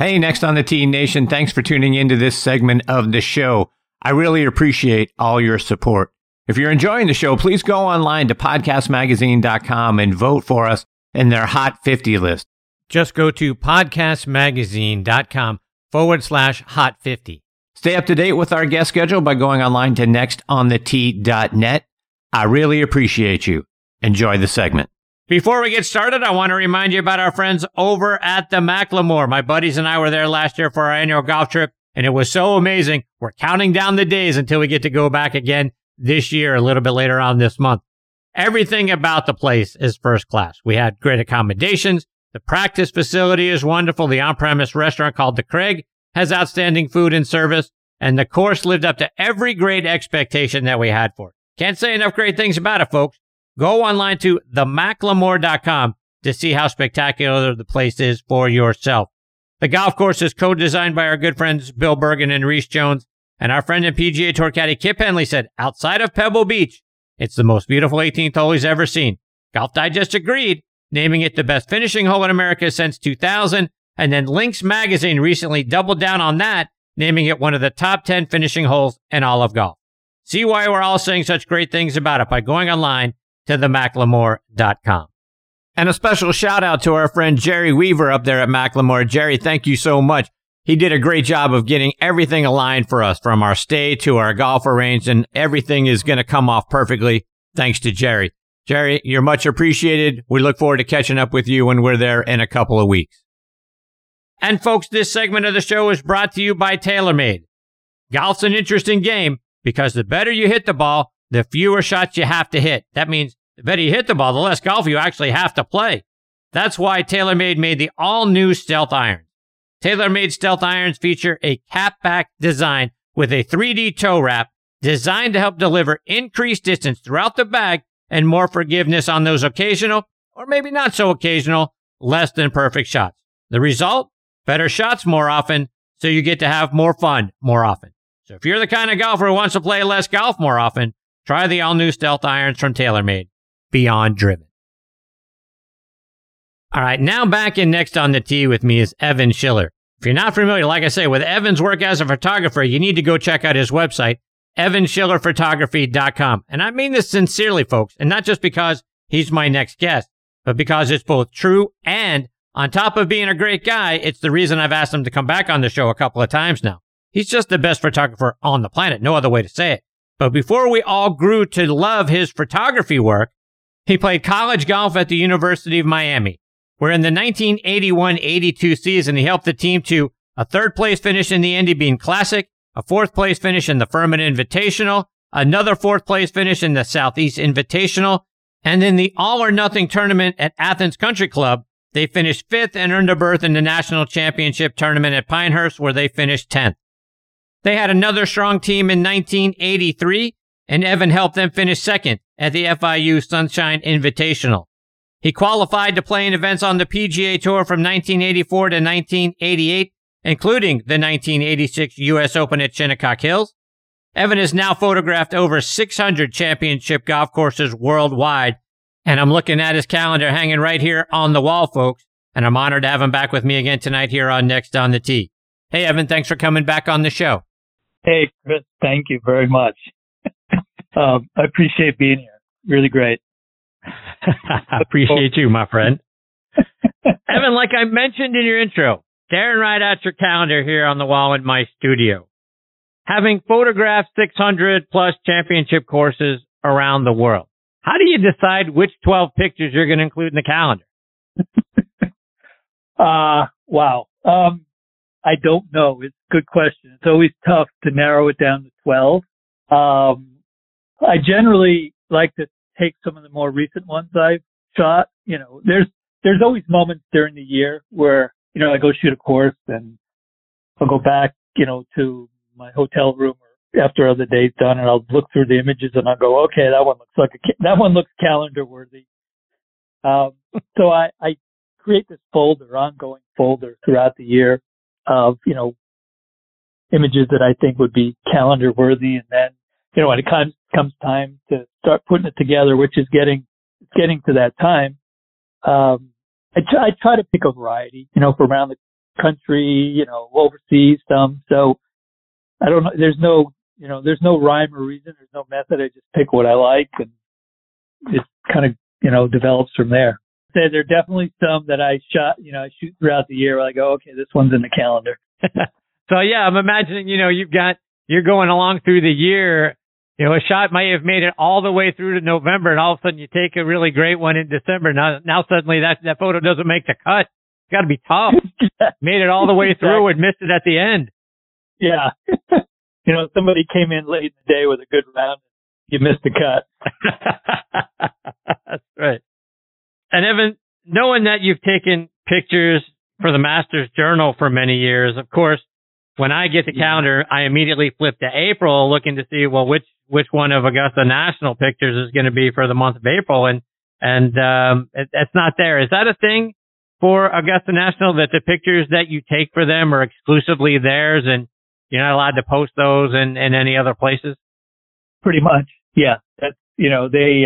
Hey, Next on the Tee Nation, thanks for tuning into this segment of the show. I really appreciate all your support. If you're enjoying the show, please go online to podcastmagazine.com and vote for us in their Hot 50 list. Just go to podcastmagazine.com/Hot 50. Stay up to date with our guest schedule by going online to nextonthetea.net. I really appreciate you. Enjoy the segment. Before we get started, I want to remind you about our friends over at the McLemore. My buddies and I were there last year for our annual golf trip, and it was so amazing. We're counting down the days until we get to go back again this year, a little bit later on this month. Everything about the place is first class. We had great accommodations. The practice facility is wonderful. The on-premise restaurant called The Craig has outstanding food and service, and the course lived up to every great expectation that we had for it. Can't say enough great things about it, folks. Go online to themclemore.com to see how spectacular the place is for yourself. The golf course is co-designed by our good friends Bill Bergen and Reese Jones, and our friend and PGA Tour caddy Kip Henley said, outside of Pebble Beach, it's the most beautiful 18th hole he's ever seen. Golf Digest agreed, naming it the best finishing hole in America since 2000, and then Links Magazine recently doubled down on that, naming it one of the top 10 finishing holes in all of golf. See why we're all saying such great things about it by going online to themclemore.com. And a special shout out to our friend Jerry Weaver up there at McLemore. Jerry, thank you so much. He did a great job of getting everything aligned for us, from our stay to our golf arranged, and everything is going to come off perfectly thanks to Jerry. Jerry, you're much appreciated. We look forward to catching up with you when we're there in a couple of weeks. And folks, this segment of the show is brought to you by TaylorMade. Golf's an interesting game because the better you hit the ball, the fewer shots you have to hit. That means the better you hit the ball, the less golf you actually have to play. That's why TaylorMade made the all-new Stealth Irons. TaylorMade Stealth Irons feature a cap-back design with a 3D toe wrap designed to help deliver increased distance throughout the bag and more forgiveness on those occasional, or maybe not so occasional, less than perfect shots. The result? Better shots more often, so you get to have more fun more often. So if you're the kind of golfer who wants to play less golf more often, try the all-new Stealth Irons from TaylorMade. Beyond driven. All right, now back in Next on the Tee with me is Evan Schiller. If you're not familiar, like I say, with Evan's work as a photographer, you need to go check out his website, evanschillerphotography.com. And I mean this sincerely, folks, and not just because he's my next guest, but because it's both true and, on top of being a great guy, it's the reason I've asked him to come back on the show a couple of times now. He's just the best photographer on the planet, no other way to say it. But before we all grew to love his photography work, he played college golf at the University of Miami, where in the 1981-82 season, he helped the team to a third-place finish in the Indy Bean Classic, a fourth-place finish in the Furman Invitational, another fourth-place finish in the Southeast Invitational, and in the all-or-nothing tournament at Athens Country Club, they finished fifth and earned a berth in the national championship tournament at Pinehurst, where they finished 10th. They had another strong team in 1983, and Evan helped them finish second at the FIU Sunshine Invitational. He qualified to play in events on the PGA Tour from 1984 to 1988, including the 1986 U.S. Open at Shinnecock Hills. Evan has now photographed over 600 championship golf courses worldwide, and I'm looking at his calendar hanging right here on the wall, folks, and I'm honored to have him back with me again tonight here on Next on the Tee. Hey, Evan, thanks for coming back on the show. Hey, Chris, thank you very much. I appreciate being here. Really great. I appreciate you, my friend. Evan, like I mentioned in your intro, staring right at your calendar here on the wall in my studio, having photographed 600 plus championship courses around the world, how do you decide which 12 pictures you're going to include in the calendar? Wow. I don't know. It's a good question. It's always tough to narrow it down to 12. I generally like to take some of the more recent ones I've shot. You know, there's always moments during the year where, you know, I go shoot a course and I'll go back, you know, to my hotel room or after other days done, and I'll look through the images and I'll go, okay, that one looks like that one looks calendar worthy. So I create this ongoing folder throughout the year of, you know, images that I think would be calendar worthy, and then, you know, when it comes time to start putting it together, which is getting to that time, I try to pick a variety, you know, from around the country, you know, overseas some. So I don't know. There's no, you know, there's no rhyme or reason. There's no method. I just pick what I like and it kind of, you know, develops from there. There are definitely some that I shot, you know, I shoot throughout the year where I go, okay, this one's in the calendar. So yeah, I'm imagining, you know, you're going along through the year. You know, a shot might have made it all the way through to November, and all of a sudden you take a really great one in December. Now suddenly that photo doesn't make the cut. It's got to be tough. Made it all the way through and missed it at the end. Yeah. You know, somebody came in late in the day with a good round. You missed the cut. That's right. And Evan, knowing that you've taken pictures for the Masters Journal for many years, of course, when I get the calendar, I immediately flip to April looking to see, well, which one of Augusta National pictures is going to be for the month of April. And it's not there. Is that a thing for Augusta National that the pictures that you take for them are exclusively theirs and you're not allowed to post those in any other places? Pretty much. Yeah. That's, you know, they,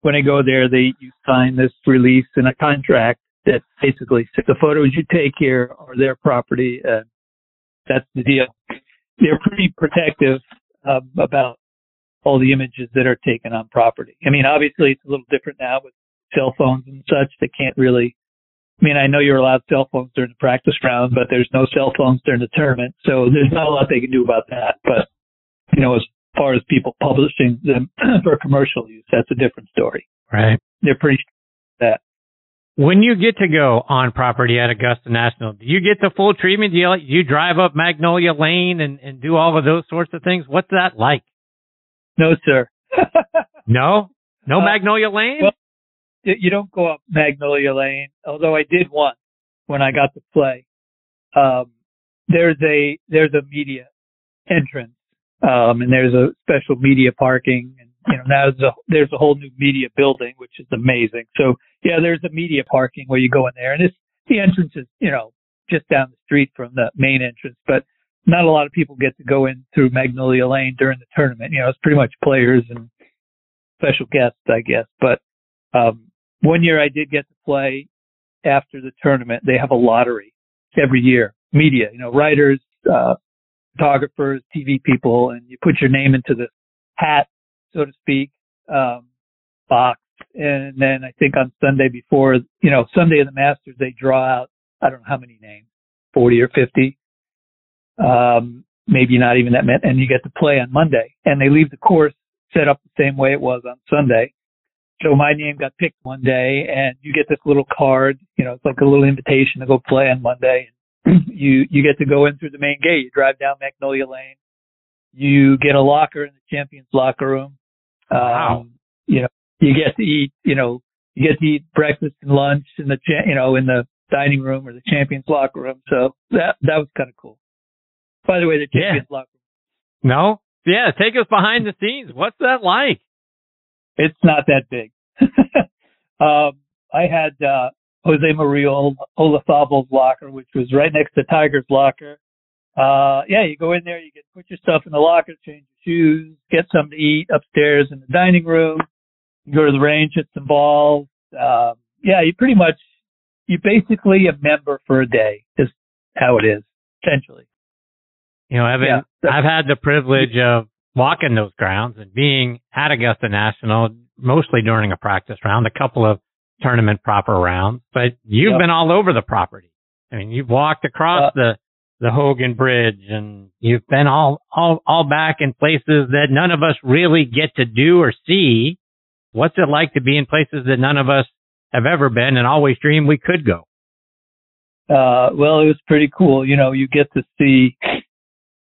when I go there, you sign this release and a contract that basically says the photos you take here are their property. That's the deal. They're pretty protective about all the images that are taken on property. I mean, obviously, it's a little different now with cell phones and such. They can't really, I mean, I know you're allowed cell phones during the practice round, but there's no cell phones during the tournament. So there's not a lot they can do about that. But, you know, as far as people publishing them for commercial use, that's a different story. Right. They're pretty sure that. When you get to go on property at Augusta National, do you get the full treatment? Do you drive up Magnolia Lane and do all of those sorts of things? What's that like? No, sir. No? No Magnolia Lane? Well, you don't go up Magnolia Lane, although I did once when I got to play. There's a media entrance, and there's a special media parking. And, you know, now there's a whole new media building, which is amazing. So, yeah, there's a media parking where you go in there. And the entrance is, you know, just down the street from the main entrance. But not a lot of people get to go in through Magnolia Lane during the tournament. You know, it's pretty much players and special guests, I guess. But one year I did get to play after the tournament. They have a lottery every year. Media, you know, writers, photographers, TV people, and you put your name into this hat, so to speak, box. And then I think on Sunday before, you know, Sunday of the Masters, they draw out, I don't know how many names, 40 or 50, maybe not even that many. And you get to play on Monday. And they leave the course set up the same way it was on Sunday. So my name got picked one day, and you get this little card, you know, it's like a little invitation to go play on Monday. You get to go in through the main gate. You drive down Magnolia Lane. You get a locker in the champions locker room. Wow. You know, you get to eat, you know, you get to eat breakfast and lunch in the, you know, in the dining room or the champions locker room. So that was kind of cool. By the way, the champions locker room. No? Yeah. Take us behind the scenes. What's that like? It's not that big. I had, Jose Maria Olazábal's locker, which was right next to Tiger's locker. Yeah, you go in there, you get put your stuff in the locker, change your shoes, get something to eat upstairs in the dining room, you go to the range, hit some balls. Yeah, you're basically a member for a day is how it is, essentially. You know, Evan, I've had the privilege of walking those grounds and being at Augusta National, mostly during a practice round, a couple of tournament proper rounds, but you've been all over the property. I mean, you've walked across the Hogan Bridge, and you've been all back in places that none of us really get to do or see. What's it like to be in places that none of us have ever been and always dreamed we could go? Well, it was pretty cool. You know, you get to be,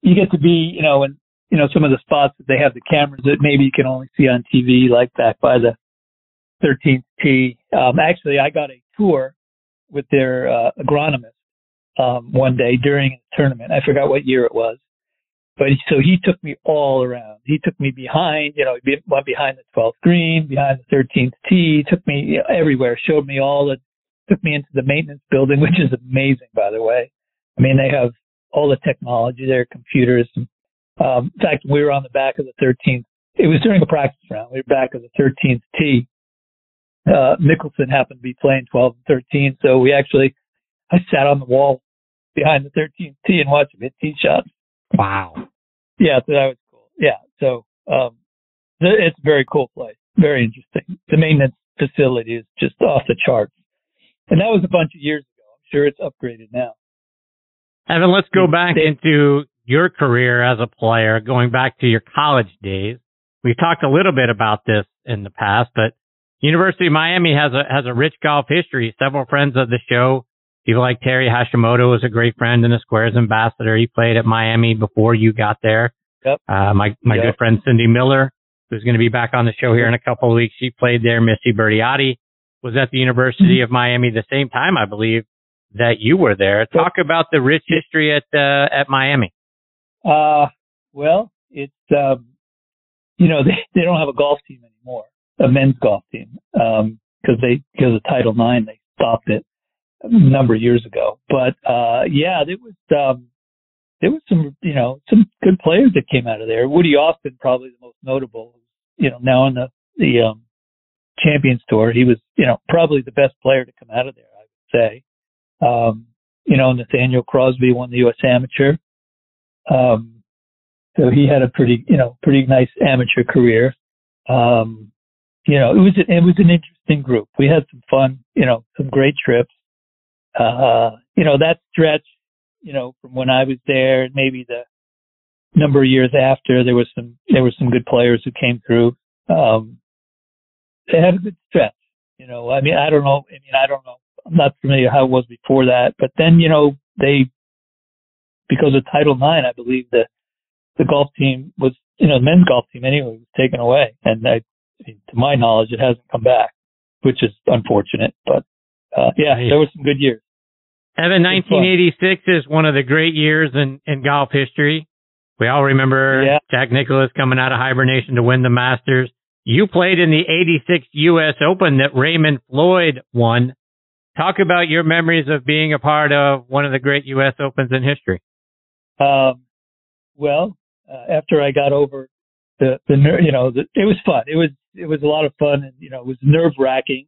you know, in, you know, some of the spots that they have the cameras that maybe you can only see on TV, like back by the 13th tee. Actually, I got a tour with their agronomist one day during a tournament. I forgot what year it was. But so he took me all around. He took me behind, you know, he went behind the 12th green, behind the 13th tee, took me, you know, everywhere, showed me took me into the maintenance building, which is amazing, by the way. I mean, they have all the technology, their computers. In fact, we were on the back of the 13th. It was during a practice round. We were back of the 13th tee. Mickelson happened to be playing 12 and 13, so I sat on the wall behind the 13th tee and watch him hit tee shots. Wow. Yeah, so that was cool. Yeah, so it's a very cool place, very interesting. The maintenance facility is just off the charts. And that was a bunch of years ago. I'm sure it's upgraded now. Evan, let's go back into your career as a player, going back to your college days. We've talked a little bit about this in the past, but University of Miami has a rich golf history. Several friends of the show, people like Terry Hashimoto was a great friend and a Squares ambassador. He played at Miami before you got there. Yep. My good friend Cindy Miller, who's going to be back on the show here in a couple of weeks, she played there. Missy Bertiotti was at the University of Miami the same time, I believe, that you were there. Talk about the rich history at Miami. Well, it's they don't have a golf team anymore, a men's golf team, because of Title IX they stopped it a number of years ago. But there was some good players that came out of there. Woody Austin, probably the most notable, now on the Champions Tour. He was probably the best player to come out of there, I would say. Nathaniel Crosby won the U.S. Amateur. So he had a pretty nice amateur career. It was an interesting group. We had some fun, some great trips. That stretch, from when I was there, maybe the number of years after, there were some good players who came through. They had a good stretch. I don't know. I'm not familiar how it was before that, but then, because of Title IX, I believe the golf team was, the men's golf team anyway, was taken away. And to my knowledge, it hasn't come back, which is unfortunate. But there were some good years. Evan, 1986 is one of the great years in golf history. We all remember Jack Nicklaus coming out of hibernation to win the Masters. You played in the 86 U.S. Open that Raymond Floyd won. Talk about your memories of being a part of one of the great U.S. Opens in history. After I got over the it was fun. It was a lot of fun, and it was nerve wracking.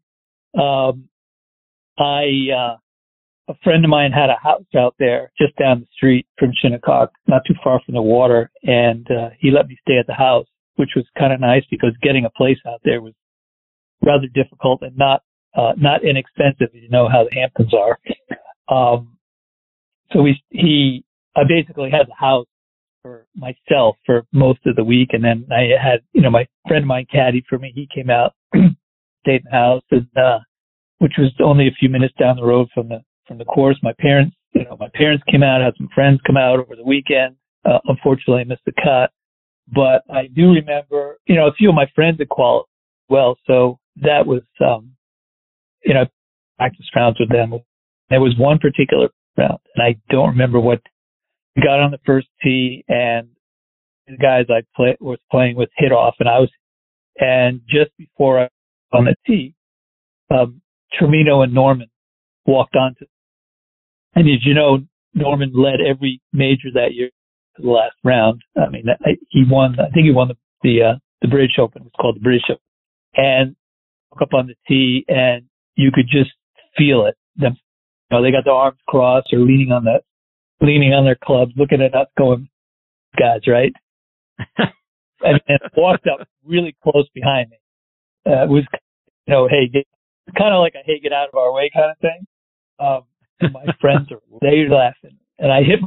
A friend of mine had a house out there just down the street from Shinnecock, not too far from the water, and he let me stay at the house, which was kind of nice because getting a place out there was rather difficult and not inexpensive. You know how the Hamptons are. I basically had the house for myself for most of the week. And then I had, my friend of mine caddied for me. He came out, stayed in the house, and which was only a few minutes down the road from the course. My parents came out, had some friends come out over the weekend. Unfortunately, I missed the cut, but I do remember, a few of my friends had qualified well. So that was, practice rounds with them. There was one particular round, and I don't remember what. Got on the first tee, and the guys I was playing with hit off, and just before I was on the tee, Tremino and Norman walked onto. And as you know, Norman led every major that year to the last round. I mean, he won. I think he won the British Open. It's called the British Open, and walked up on the tee, and you could just feel it. They got their arms crossed or leaning on their clubs, looking at us going, guys, right? and walked up really close behind me. It was, hey, kind of like a, hey, get out of our way kind of thing. My friends are, they laughing. And I hit,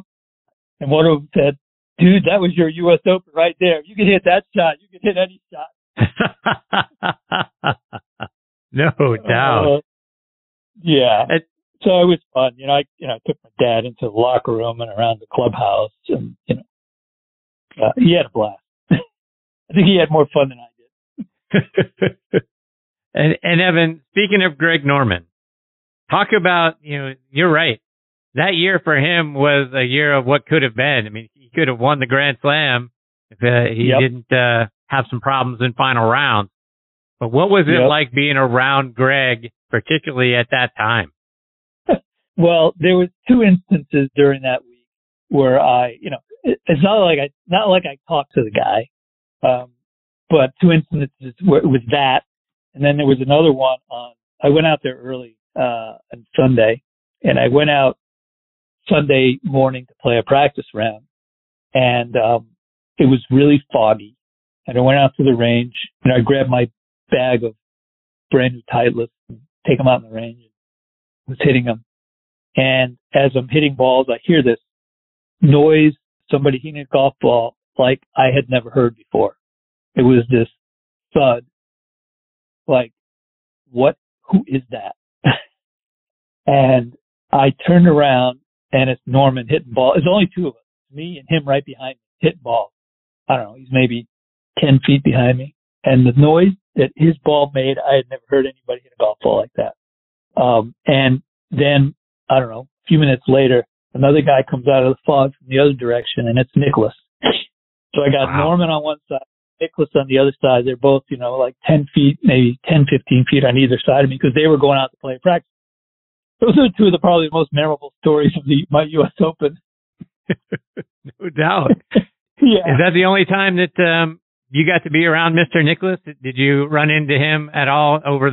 and one of them said, dude, that was your U.S. Open right there. If you could hit that shot, you could hit any shot. No doubt. Yeah. So it was fun, I took my dad into the locker room and around the clubhouse, and he had a blast. I think he had more fun than I did. and Evan, speaking of Greg Norman, talk about you're right. That year for him was a year of what could have been. I mean, he could have won the Grand Slam if he didn't have some problems in final rounds. But what was it like being around Greg, particularly at that time? Well, there was two instances during that week where I, it's not like I talked to the guy, but two instances where it was that, and then there was another one I went out there early on Sunday, and I went out Sunday morning to play a practice round. And it was really foggy. And I went out to the range, and I grabbed my bag of brand new Titleist and take them out in the range. I was hitting them. And as I'm hitting balls, I hear this noise, somebody hitting a golf ball like I had never heard before. It was this thud, like, what, who is that? And I turned around, and it's Norman hitting ball. It's only two of us, me and him right behind me, hitting ball. I don't know, he's maybe 10 feet behind me. And the noise that his ball made, I had never heard anybody hit a golf ball like that. And then, I don't know, a few minutes later, another guy comes out of the fog from the other direction, and it's Nicklaus. So I got Norman on one side, Nicklaus on the other side. They're both, you know, like 10 feet, maybe 10, 15 feet on either side of me because they were going out to play practice. Those are two of the probably most memorable stories of my U.S. Open. No doubt. Yeah. Is that the only time that you got to be around Mr. Nicklaus? Did you run into him at all over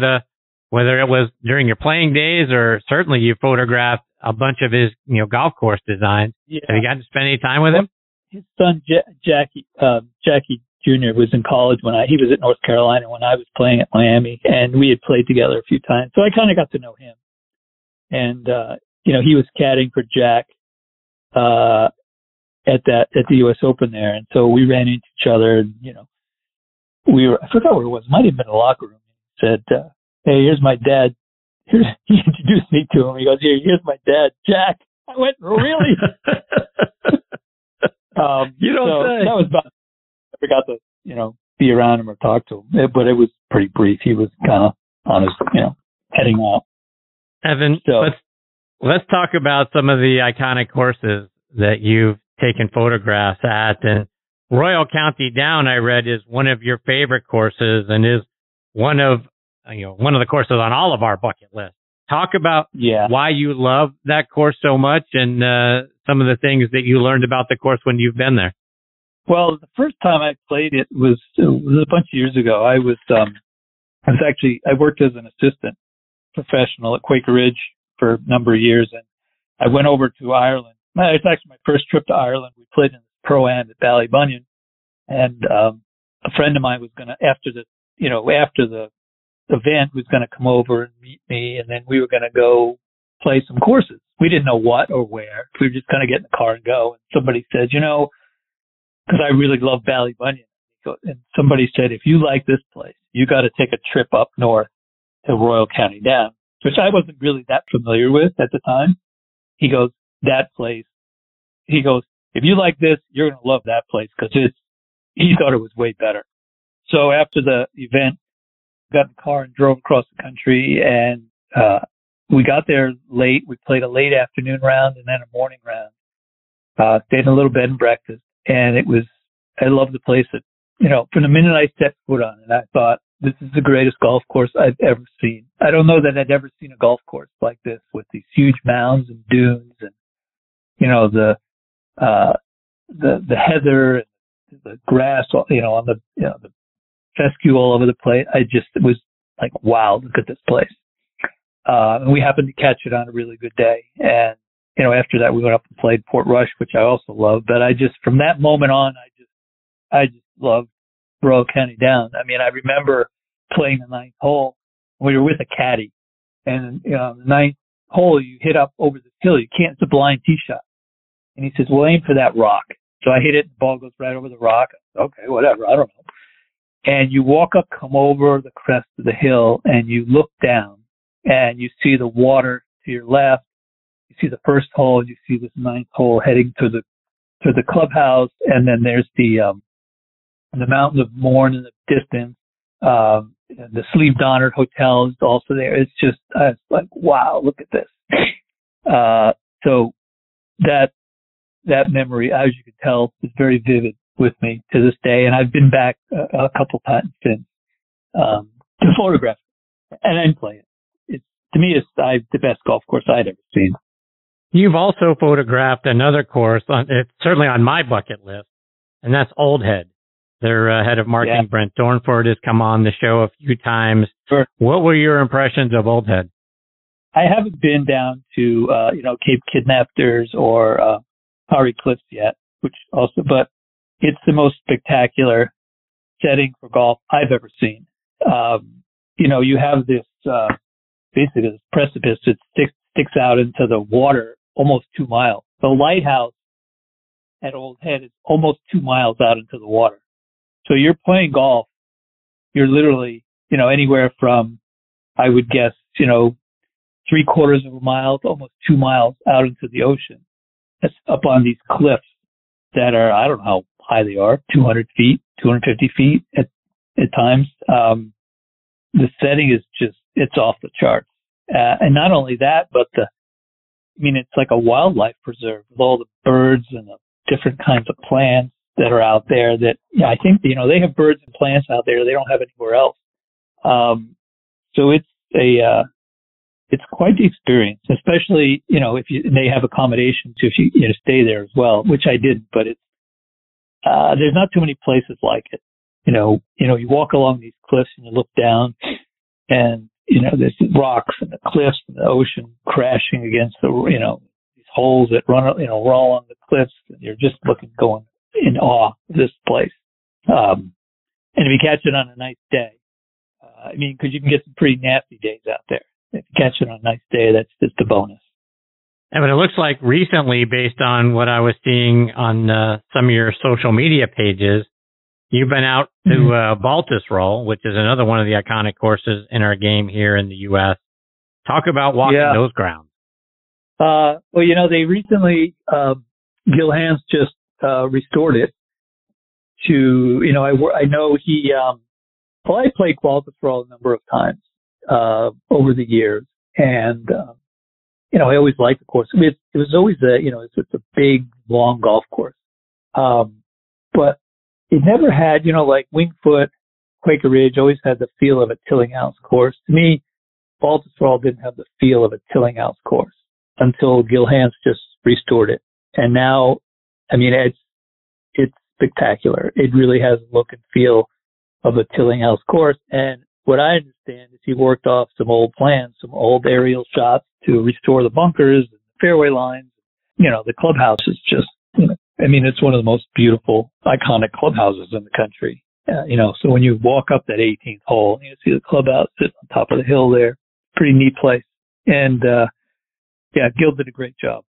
whether it was during your playing days or certainly you photographed a bunch of his, you know, golf course designs? Yeah. Have you gotten to spend any time with him? His son, Jackie Jr. was in college he was at North Carolina when I was playing at Miami, and we had played together a few times. So I kind of got to know him. And, you know, he was caddying for Jack, at the U.S. Open there. And so we ran into each other and, you know, I forgot where it was. It might have been in the locker room. He said, hey, here's my dad. He introduced me to him. He goes, here's my dad, Jack. I went, really? You don't say. That was about, I forgot to, you know, be around him or talk to him, but it was pretty brief. He was kind of on his, you know, heading out. Evan, let's talk about some of the iconic courses that you've taken photographs at. And Royal County Down, I read, is one of your favorite courses and is one of the courses on all of our bucket list. Talk about why you love that course so much and some of the things that you learned about the course when you've been there. Well, the first time I played it was a bunch of years ago. I worked as an assistant professional at Quaker Ridge for a number of years, and I went over to Ireland. It's actually my first trip to Ireland. We played in Pro-Am at Ballybunion, and a friend of mine was going to, after the event, was going to come over and meet me, and then we were going to go play some courses. We didn't know what or where. We were just going to get in the car and go. And somebody said, you know, because I really love Ballybunion, and somebody said, if you like this place, you got to take a trip up north to Royal County Down, which I wasn't really that familiar with at the time. He goes, that place. He goes, if you like this, you're going to love that place because he thought it was way better. So after the event, got in the car and drove across the country, and we got there late. We played a late afternoon round and then a morning round. Stayed in a little bed and breakfast, and I loved the place. That, you know, from the minute I stepped foot on it, I thought, this is the greatest golf course I've ever seen. I don't know that I'd ever seen a golf course like this with these huge mounds and dunes and, you know, the heather and the grass, you know, on the fescue all over the place. It was like, wow, look at this place. And we happened to catch it on a really good day. And, you know, after that, we went up and played Port Rush, which I also love. But from that moment on, I just loved Royal County Down. I mean, I remember playing the ninth hole. We were with a caddy, and you know, the ninth hole, you hit up over the hill. You can't. It's a blind tee shot. And he says, "Well, aim for that rock." So I hit it. The ball goes right over the rock. Okay, whatever. I don't know. And you walk up, come over the crest of the hill, and you look down, and you see the water to your left. You see the first hole, and you see this ninth hole heading to the clubhouse, and then there's the mountains of Mourne in the distance, the Slieve Donard Hotel is also there. It's just, it's like, wow, look at this. So that memory, as you can tell, is very vivid with me to this day. And I've been back a couple times since, to photograph it and then play it. To me, it's the best golf course I'd ever seen. You've also photographed another course it's certainly on my bucket list, and that's Old Head. Their head of marketing, Brent Dornford, has come on the show a few times. Sure. What were your impressions of Old Head? I haven't been down to, Cape Kidnappers or Howry Cliffs yet, but it's the most spectacular setting for golf I've ever seen. You have this, basically this precipice that sticks out into the water almost 2 miles. The lighthouse at Old Head is almost 2 miles out into the water. So you're playing golf. You're literally, anywhere from, I would guess, 3/4 of a mile to almost 2 miles out into the ocean. That's up on these cliffs that are, I don't know how high they are, 200 feet, 250 feet at times. The setting is just, it's off the charts. And not only that, but it's like a wildlife preserve with all the birds and the different kinds of plants that are out there that, I think, they have birds and plants out there they don't have anywhere else. So it's it's quite the experience, especially, they have accommodations if you, stay there as well, which I didn't, but it's, there's not too many places like it. You walk along these cliffs and you look down and, there's rocks and the cliffs and the ocean crashing against the, these holes that run, roll along the cliffs, and you're just going in awe of this place. And if you catch it on a nice day, cause you can get some pretty nasty days out there. If you catch it on a nice day, that's just a bonus. And it looks like recently, based on what I was seeing on some of your social media pages, you've been out to Baltusrol, which is another one of the iconic courses in our game here in the U.S. Talk about walking those grounds. They recently, Gilham's just restored it to, I know he, I played Baltusrol a number of times over the years. And, I always liked the course. It was always it's a big, long golf course. But it never had, like Wingfoot, Quaker Ridge always had the feel of a Tillinghast course. To me, Baltusrol didn't have the feel of a Tillinghast course until Gilham's just restored it. And now, it's spectacular. It really has a look and feel of a Tillinghast course. And what I understand is he worked off some old plans, some old aerial shots to restore the bunkers, the fairway lines. The clubhouse is just, it's one of the most beautiful, iconic clubhouses in the country. So when you walk up that 18th hole, you see the clubhouse sitting on top of the hill there. Pretty neat place. And, Gil did a great job.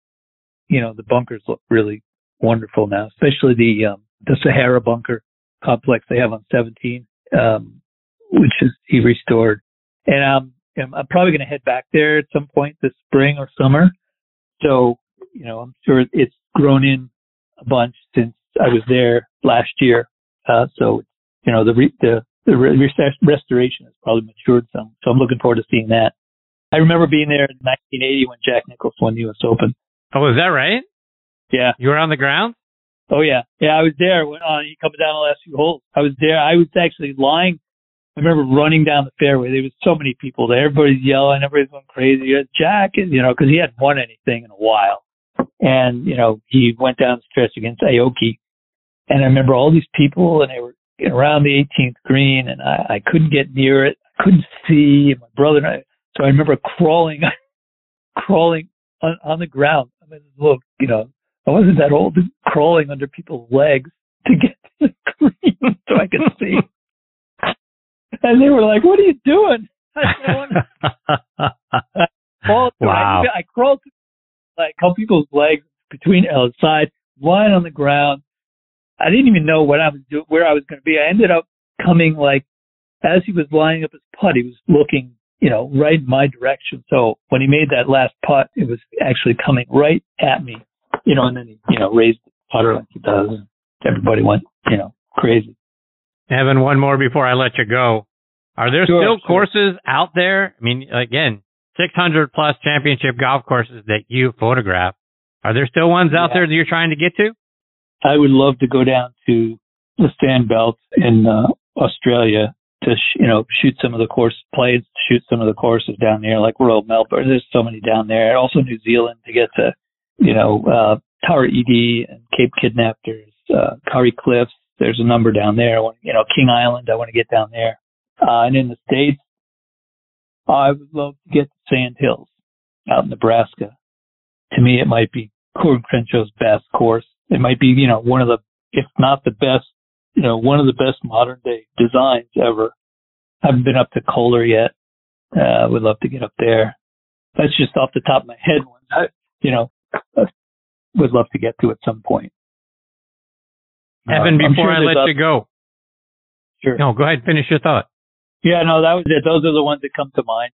The bunkers look really wonderful now, especially the Sahara bunker complex they have on 17, which is he restored. And, I'm probably going to head back there at some point this spring or summer. So, I'm sure it's grown in a bunch since I was there last year. Restoration has probably matured some. So I'm looking forward to seeing that. I remember being there in 1980 when Jack Nicklaus won the U.S. Open. Oh, is that right? Yeah. You were on the ground? Oh, yeah. Yeah, I was there. When he comes down the last few holes. I was there. I was actually lying. I remember running down the fairway. There was so many people there. Everybody's yelling. Everybody's going crazy. Jack, because he hadn't won anything in a while. And, he went down the stretch against Aoki. And I remember all these people, and they were around the 18th green, and I couldn't get near it. I couldn't see. And my brother and I. So I remember crawling on the ground. I wasn't that old, crawling under people's legs to get to the green so I could see. And they were like, "What are you doing?" I crawled to like help people's legs between outside, lying on the ground. I didn't even know what I was doing, where I was going to be. I ended up coming as he was lining up his putt, he was looking, right in my direction. So when he made that last putt, it was actually coming right at me, and then he, raised the putter like he does. And everybody went, crazy. Evan, one more before I let you go. Are there still courses out there? 600 plus championship golf courses that you photograph. Are there still ones out there that you're trying to get to? I would love to go down to the Sandbelt in Australia to shoot some of the courses down there, like Royal Melbourne. There's so many down there. And also New Zealand to get to, Tower Edie and Cape Kidnappers, Kauri Cliffs. There's a number down there. I want, King Island. I want to get down there. And in the States, I would love to get to Sand Hills. out in Nebraska. To me, it might be Coor Crenshaw's best course. It might be, you know, one of the, if not the best, you know, one of the best modern day designs ever. I haven't been up to Kohler yet. Would love to get up there. That's just off the top of my head. Would love to get to at some point. Evan, before I let you go. Sure. No, go ahead. Finish your thought. Yeah, no, that was it. Those are the ones that come to mind.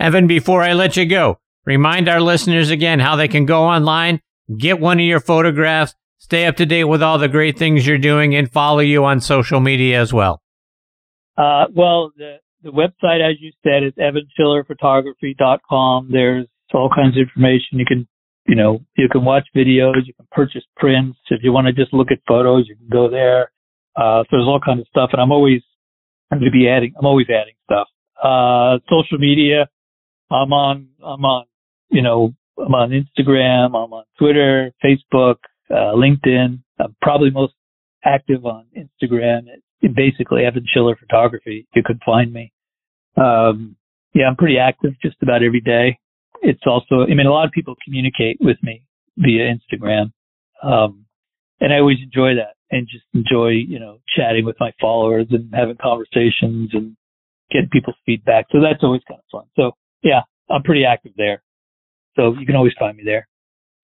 Evan, before I let you go, remind our listeners again how they can go online, get one of your photographs, stay up to date with all the great things you're doing, and follow you on social media as well. The website, as you said, is evanschillerphotography.com. There's all kinds of information. You can watch videos. You can purchase prints. If you want to just look at photos, you can go there. So there's all kinds of stuff. And I'm always adding stuff. Social media. I'm on Instagram. I'm on Twitter, Facebook, LinkedIn. I'm probably most active on Instagram. It's basically Evan Schiller Photography. You can find me. I'm pretty active just about every day. It's also, a lot of people communicate with me via Instagram. And I always enjoy that and just enjoy, chatting with my followers and having conversations and getting people's feedback. So that's always kind of fun. So yeah, I'm pretty active there. So you can always find me there,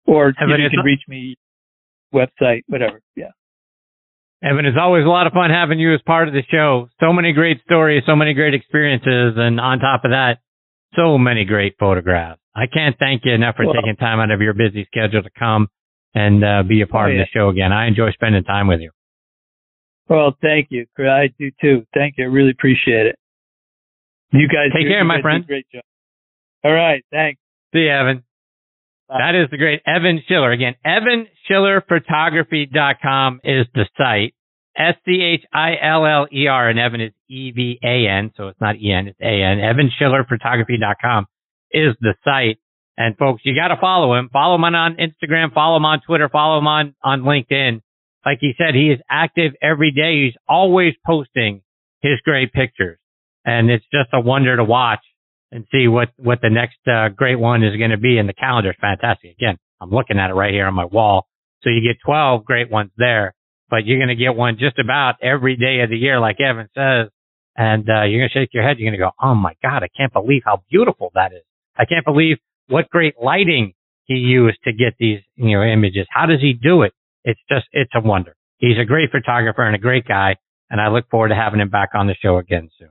or you can reach me website, whatever. Yeah. Evan, it's always a lot of fun having you as part of the show. So many great stories, so many great experiences. And on top of that, so many great photographs. I can't thank you enough for taking time out of your busy schedule to come and be a part of the show again. I enjoy spending time with you. Well, thank you. I do too. Thank you. I really appreciate it. You guys take care, my friend. Great job. All right. Thanks. See you, Evan. Bye. That is the great Evan Schiller. Again, evanschillerphotography.com is the site. SCHILLER, and Evan is EVAN, so it's not EN, it's AN. evanschillerphotography.com is the site. And folks, you got to follow him. Follow him on Instagram, follow him on Twitter, follow him on LinkedIn. Like he said, he is active every day. He's always posting his great pictures. And it's just a wonder to watch and see what the next great one is going to be. And the calendar is fantastic. Again, I'm looking at it right here on my wall. So you get 12 great ones there. But you're going to get one just about every day of the year, like Evan says. And you're going to shake your head. You're going to go, oh, my God, I can't believe how beautiful that is. I can't believe what great lighting he used to get these images. How does he do it? It's a wonder. He's a great photographer and a great guy. And I look forward to having him back on the show again soon.